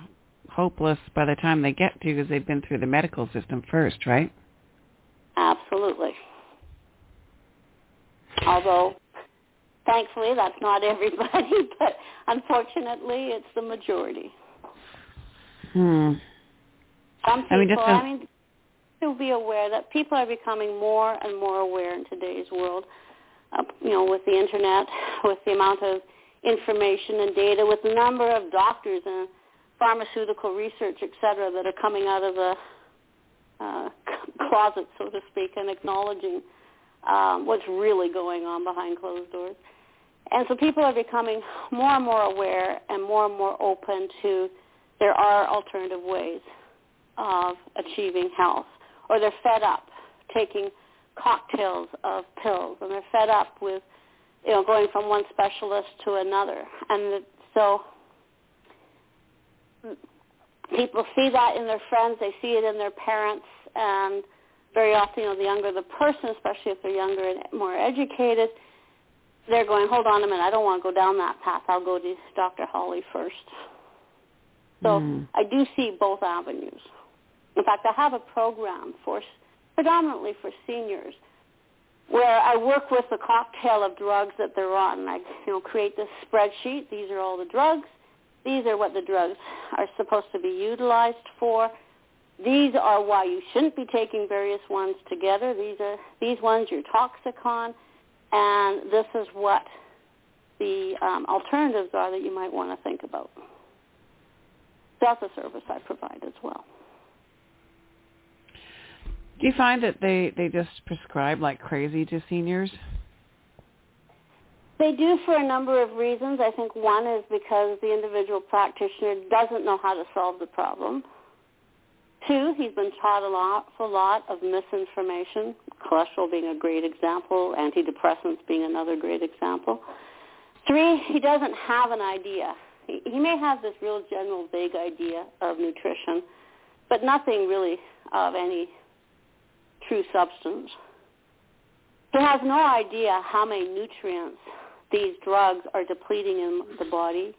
hopeless by the time they get to you because they've been through the medical system first, right? Absolutely. Although, thankfully, that's not everybody, but unfortunately, it's the majority. Hmm. Some people, I mean, just to I mean, to be aware that people are becoming more and more aware in today's world, uh, you know, with the Internet, with the amount of information and data, with the number of doctors and pharmaceutical research, et cetera, that are coming out of the uh, closet, so to speak, and acknowledging um, what's really going on behind closed doors. And so people are becoming more and more aware and more and more open to there are alternative ways of achieving health, or they're fed up taking cocktails of pills, and they're fed up with, you know, going from one specialist to another. And so people see that in their friends, they see it in their parents, and very often, you know, the younger the person, especially if they're younger and more educated, they're going, hold on a minute, I don't want to go down that path. I'll go to Doctor Holly first. So mm. I do see both avenues. In fact, I have a program for predominantly for seniors where I work with a cocktail of drugs that they're on. I, you know, create this spreadsheet. These are all the drugs. These are what the drugs are supposed to be utilized for. These are why you shouldn't be taking various ones together. These are these ones you're toxic on, and this is what the um, alternatives are that you might want to think about. That's a service I provide as well. Do you find that they, they just prescribe like crazy to seniors? They do for a number of reasons. I think one is because the individual practitioner doesn't know how to solve the problem. Two, he's been taught an awful lot of misinformation, cholesterol being a great example, antidepressants being another great example. Three, he doesn't have an idea. He, he may have this real general vague idea of nutrition, but nothing really of any true substance. He has no idea how many nutrients these drugs are depleting in the body.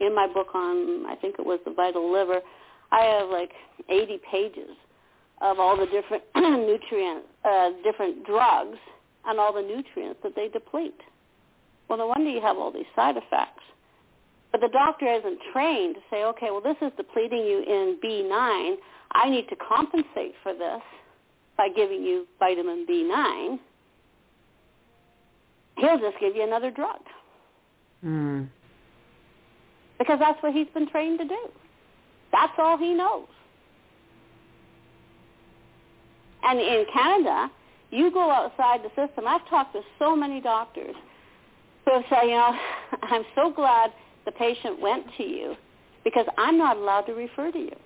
In my book on, I think it was The Vital Liver, I have like eighty pages of all the different nutrients, uh, different drugs, and all the nutrients that they deplete. Well, no wonder you have all these side effects. But the doctor isn't trained to say, okay, well, this is depleting you in B nine. I need to compensate for this by giving you vitamin B nine. He'll just give you another drug. Mm. Because that's what he's been trained to do. That's all he knows. And in Canada, you go outside the system. I've talked to so many doctors who have said, you know, I'm so glad the patient went to you because I'm not allowed to refer to you.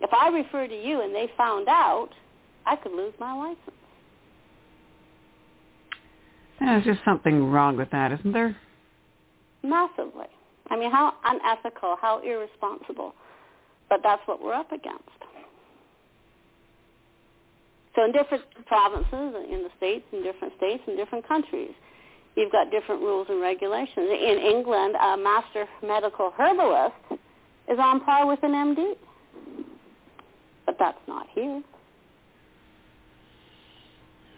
If I refer to you and they found out, I could lose my license. There's just something wrong with that, isn't there? Massively. I mean, how unethical, how irresponsible. But that's what we're up against. So in different provinces, in the states, in different states, in different countries, you've got different rules and regulations. In England, a master medical herbalist is on par with an M D. But that's not here.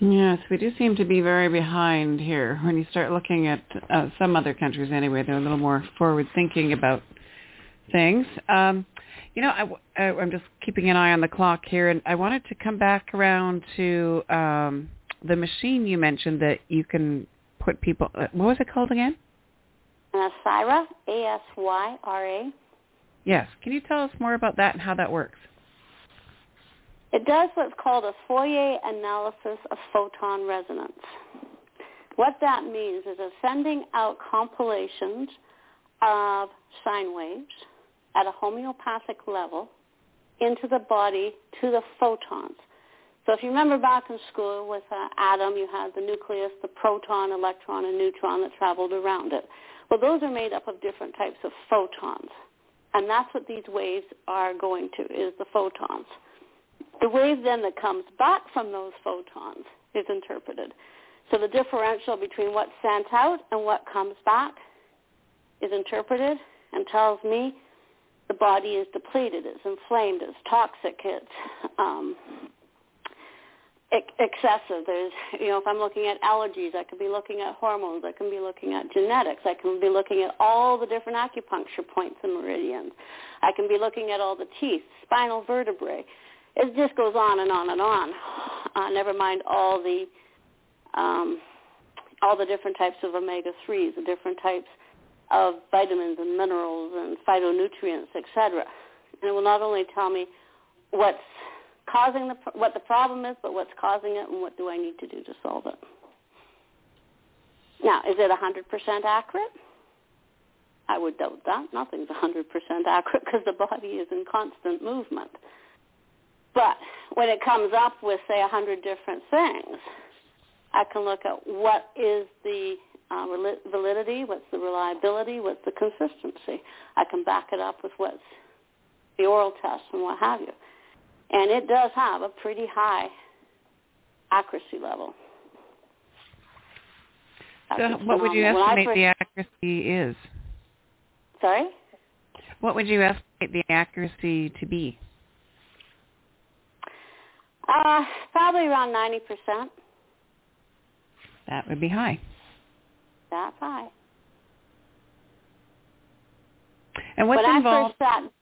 Yes, we do seem to be very behind here. When you start looking at uh, some other countries anyway, they're a little more forward-thinking about things. Um, you know, I, I, I'm just keeping an eye on the clock here, and I wanted to come back around to um, the machine you mentioned that you can put people... Uh, what was it called again? Asyra, A S Y R A. Yes. Can you tell us more about that and how that works? It does what's called a Fourier analysis of photon resonance. What that means is it's sending out compilations of sine waves at a homeopathic level into the body to the photons. So if you remember back in school with an atom, you had the nucleus, the proton, electron, and neutron that traveled around it. Well, those are made up of different types of photons, and that's what these waves are going to, is the photons. The wave then that comes back from those photons is interpreted. So the differential between what's sent out and what comes back is interpreted and tells me the body is depleted, it's inflamed, it's toxic, it's um, excessive. There's, you know, if I'm looking at allergies, I could be looking at hormones, I can be looking at genetics, I can be looking at all the different acupuncture points and meridians. I can be looking at all the teeth, spinal vertebrae. It just goes on and on and on. Uh, never mind all the um, all the different types of omega threes, the different types of vitamins and minerals and phytonutrients, et cetera. And it will not only tell me what's causing the what the problem is, but what's causing it and what do I need to do to solve it. Now, is it one hundred percent accurate? I would doubt that. Nothing's one hundred percent accurate because the body is in constant movement. But when it comes up with, say, one hundred different things, I can look at what is the uh, validity, what's the reliability, what's the consistency. I can back it up with what's the oral test and what have you. And it does have a pretty high accuracy level. So what would you estimate per- the accuracy is? Sorry? What would you estimate the accuracy to be? Uh, probably around ninety percent. That would be high. That's high. And what's when involved? I first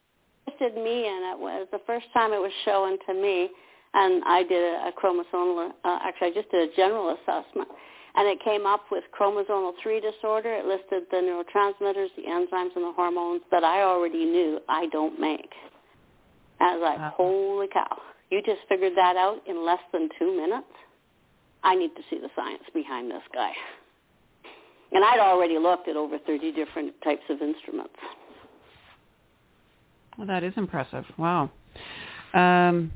got, did me in it was the first time it was shown to me, and I did a, a chromosomal. Uh, actually, I just did a general assessment, and it came up with chromosomal three disorder. It listed the neurotransmitters, the enzymes, and the hormones that I already knew I don't make. I was like, wow. Holy cow! You just figured that out in less than two minutes. I need to see the science behind this guy. And I'd already looked at over thirty different types of instruments. Well, that is impressive. Wow. Um,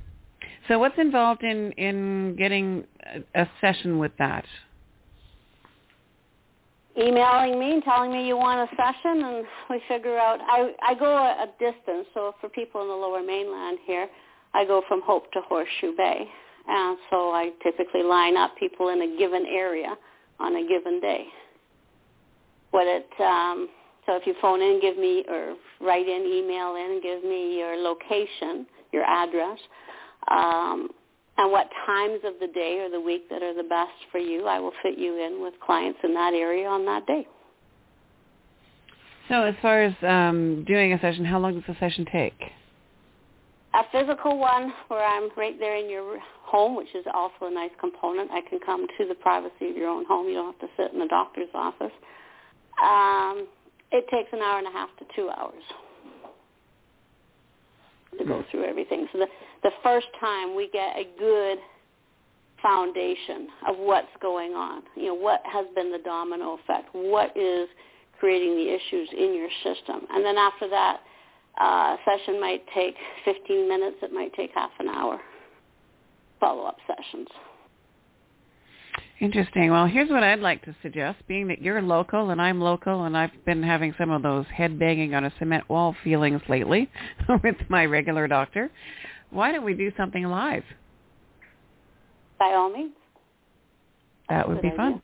so what's involved in, in getting a, a session with that? Emailing me and telling me you want a session, and we figure out. I, I go a, a distance, so for people in the lower mainland here, I go from Hope to Horseshoe Bay. And so I typically line up people in a given area on a given day. What it um, so if you phone in, give me, or write in, email in, give me your location, your address, um, and what times of the day or the week that are the best for you, I will fit you in with clients in that area on that day. So as far as um, doing a session, how long does the session take? A physical one where I'm right there in your home, which is also a nice component. I can come to the privacy of your own home. You don't have to sit in the doctor's office. Um, it takes an hour and a half to two hours to go through everything. So the, the first time we get a good foundation of what's going on, you know, what has been the domino effect, what is creating the issues in your system. And then after that, uh, session might take fifteen minutes. It might take half an hour, follow-up sessions. Interesting. Well, here's what I'd like to suggest, being that you're local and I'm local, and I've been having some of those head banging on a cement wall feelings lately with my regular doctor. Why don't we do something live? By all means. That would be fun.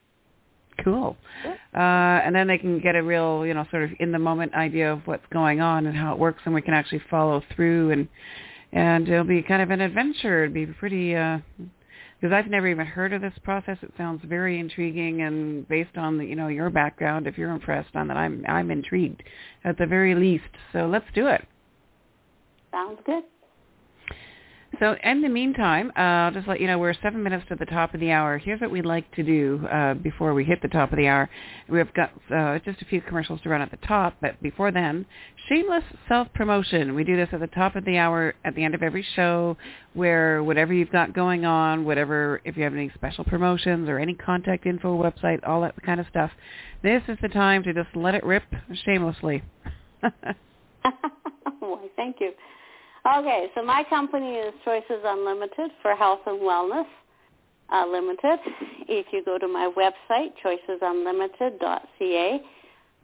Cool. Uh, and then they can get a real, you know, sort of in the moment idea of what's going on and how it works, and we can actually follow through, and and it'll be kind of an adventure. It'd be pretty... Uh, Because I've never even heard of this process. It sounds very intriguing, and based on the, you know, your background, if you're impressed on that, I'm I'm intrigued at the very least. So let's do it. Sounds good. So in the meantime, uh, I'll just let you know we're seven minutes to the top of the hour. Here's what we'd like to do uh, before we hit the top of the hour. We've got uh, just a few commercials to run at the top, but before then, shameless self-promotion. We do this at the top of the hour at the end of every show, where whatever you've got going on, whatever, if you have any special promotions or any contact info, website, all that kind of stuff, this is the time to just let it rip shamelessly. Well, thank you. Okay, so my company is Choices Unlimited for Health and Wellness uh, Limited. If you go to my website, choices unlimited dot c a,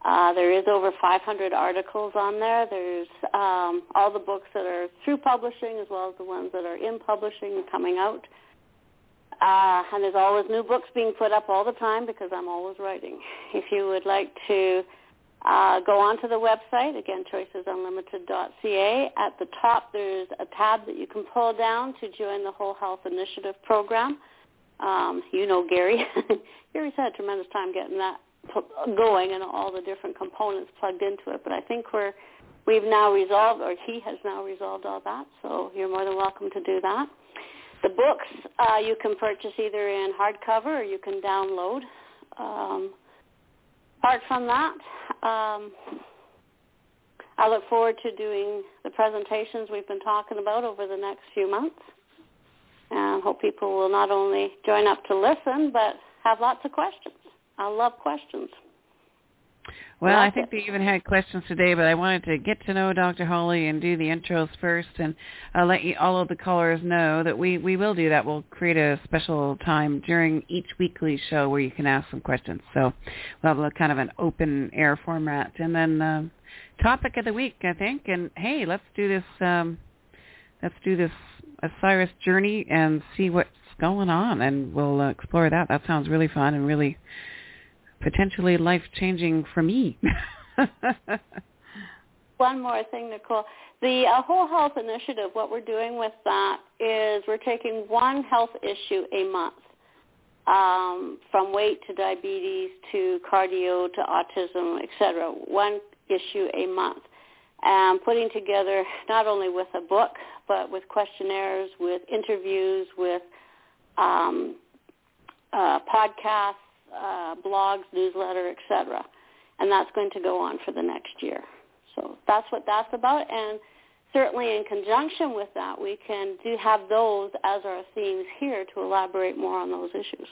uh, there is over five hundred articles on there. There's um, all the books that are through publishing, as well as the ones that are in publishing and coming out. Uh, and there's always new books being put up all the time, because I'm always writing. If you would like to... Uh, go on to the website, again, choices unlimited dot c a. At the top, there's a tab that you can pull down to join the Whole Health Initiative program. Um, you know Gary. Gary's had a tremendous time getting that going and all the different components plugged into it, but I think we're, we've now resolved, or he has now resolved all that, so you're more than welcome to do that. The books uh, you can purchase either in hardcover or you can download. Um, Apart from that, um, I look forward to doing the presentations we've been talking about over the next few months, and hope people will not only join up to listen, but have lots of questions. I love questions. Well, I think they even had questions today, but I wanted to get to know Doctor Holly and do the intros first, and I'll let you, all of the callers know that we, we will do that. We'll create a special time during each weekly show where you can ask some questions. So we'll have a kind of an open-air format. And then um, topic of the week, I think, and, hey, let's do this um, let's do this Asyra journey and see what's going on, and we'll uh, explore that. That sounds really fun and really potentially life-changing for me. One more thing, Nicole. The uh, Whole Health Initiative, what we're doing with that is we're taking one health issue a month. um, from weight to diabetes to cardio to autism, et cetera, one issue a month. Um, putting together not only with a book, but with questionnaires, with interviews, with um, uh, podcasts, uh, blogs, newsletter, et cetera. And that's going to go on for the next year. So that's what that's about. And certainly in conjunction with that, we can do have those as our themes here to elaborate more on those issues.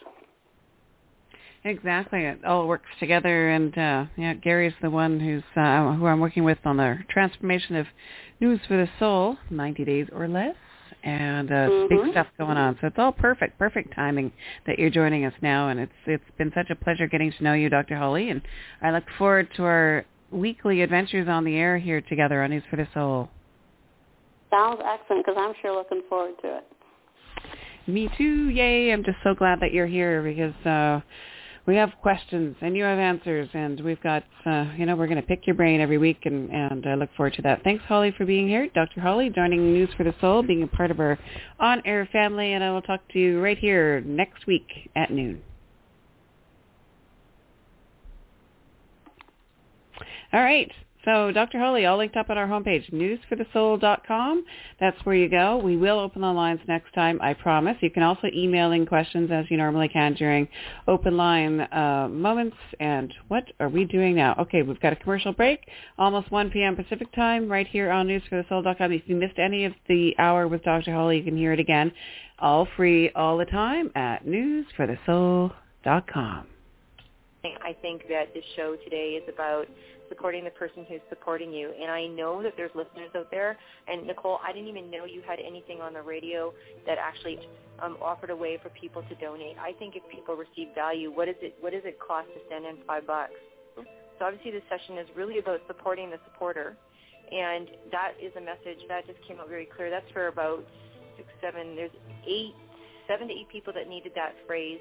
Exactly. It all works together. And uh, yeah, Gary's the one who's uh, who I'm working with on the transformation of News for the Soul, ninety days or less, and uh, mm-hmm. big stuff going on. So it's all perfect, perfect timing that you're joining us now. And it's it's been such a pleasure getting to know you, Doctor Holly. And I look forward to our weekly adventures on the air here together on News for the Soul. Sounds excellent, because I'm sure looking forward to it. Me too. Yay. I'm just so glad that you're here, because uh, we have questions and you have answers, and we've got, uh, you know, we're going to pick your brain every week, and, and I look forward to that. Thanks, Holly, for being here. Doctor Holly, joining News for the Soul, being a part of our on-air family, and I will talk to you right here next week at noon. All right. So, Doctor Holly, all linked up on our homepage, news for the soul dot com. That's where you go. We will open the lines next time, I promise. You can also email in questions as you normally can during open line uh, moments. And what are we doing now? Okay, we've got a commercial break, almost one p.m. Pacific time, right here on news for the soul dot com. If you missed any of the hour with Doctor Holly, you can hear it again, all free, all the time, at news for the soul dot com. I think that the show today is about supporting the person who's supporting you. And I know that there's listeners out there. And, Nicole, I didn't even know you had anything on the radio that actually um, offered a way for people to donate. I think if people receive value, what is it, what does it cost to send in five bucks? So obviously this session is really about supporting the supporter. And that is a message that just came out very clear. That's for about six, seven, there's eight, seven to eight people that needed that phrase,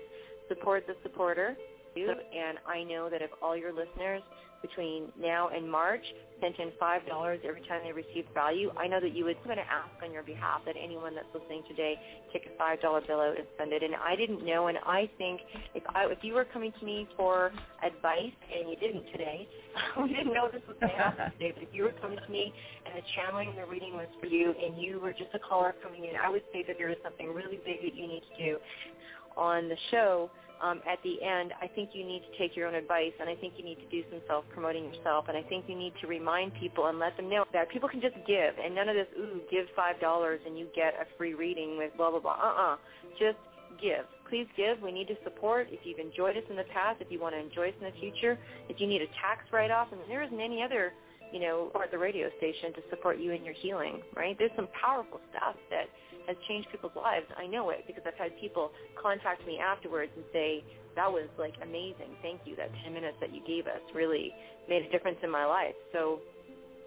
support the supporter. And I know that if all your listeners between now and March sent in five dollars every time they received value, I know that you would, I'm going to ask on your behalf that anyone that's listening today take a five dollar bill out and send it. And I didn't know, and I think if, I, if you were coming to me for advice, and you didn't today, I didn't know this was going to happen today, but if you were coming to me and the channeling and the reading was for you and you were just a caller coming in, I would say that there is something really big that you need to do on the show. Um, at the end, I think you need to take your own advice, and I think you need to do some self-promoting yourself, and I think you need to remind people and let them know that people can just give, and none of this, ooh, give five dollars and you get a free reading with blah, blah, blah. Uh-uh. Just give. Please give. We need to support. If you've enjoyed us in the past, if you want to enjoy us in the future, if you need a tax write-off, and there isn't any other, you know, or the radio station to support you in your healing, right? There's some powerful stuff that has changed people's lives. I know it, because I've had people contact me afterwards and say, that was, like, amazing. Thank you. That ten minutes that you gave us really made a difference in my life. So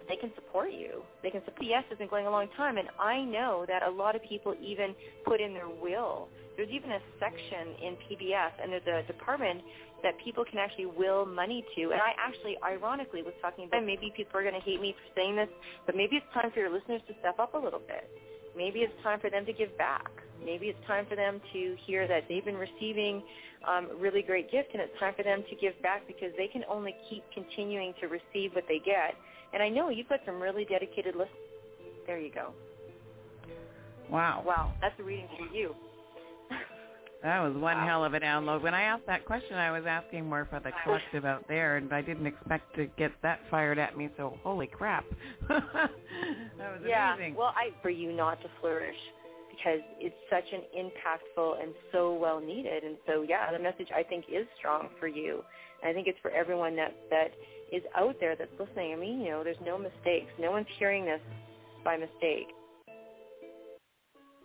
they can support you. They can support. Yes, it's been going a long time, and I know that a lot of people even put in their will. There's even a section in P B S, and there's a department that people can actually will money to. And I actually, ironically, was talking about, maybe people are going to hate me for saying this, but maybe it's time for your listeners to step up a little bit. Maybe it's time for them to give back. Maybe it's time for them to hear that they've been receiving um, really great gifts, and it's time for them to give back, because they can only keep continuing to receive what they get. And I know you've got some really dedicated listeners. There you go. Wow. Wow, that's a reading for you. That was one wow. hell of a download. When I asked that question, I was asking more for the collective out there, and I didn't expect to get that fired at me, so holy crap. That was yeah. amazing. Yeah, well, I for you not to flourish, because it's such an impactful and so well needed. And so, yeah, the message, I think, is strong for you. And I think it's for everyone that, that is out there that's listening. I mean, you know, there's no mistakes. No one's hearing this by mistake.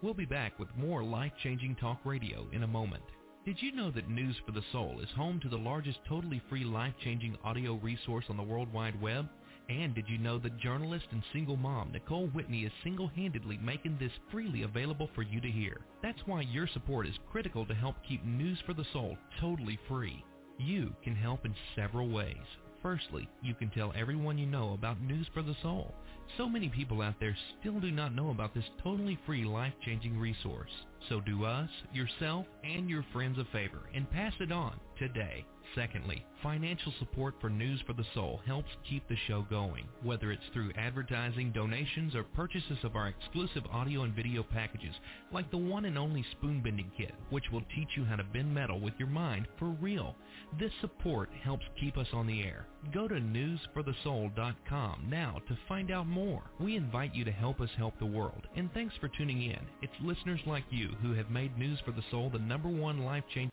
We'll be back with more life-changing talk radio in a moment. Did you know that News for the Soul is home to the largest totally free life-changing audio resource on the World Wide Web? And did you know that journalist and single mom Nicole Whitney is single-handedly making this freely available for you to hear? That's why your support is critical to help keep News for the Soul totally free. You can help in several ways. Firstly, you can tell everyone you know about News for the Soul. So many people out there still do not know about this totally free, life-changing resource. So do us, yourself, and your friends a favor and pass it on today. Secondly, financial support for News for the Soul helps keep the show going, whether it's through advertising, donations, or purchases of our exclusive audio and video packages, like the one and only spoon bending kit, which will teach you how to bend metal with your mind for real. This support helps keep us on the air. Go to news for the soul dot com now to find out more. We invite you to help us help the world, and thanks for tuning in. It's listeners like you who have made News for the Soul the number one life-changing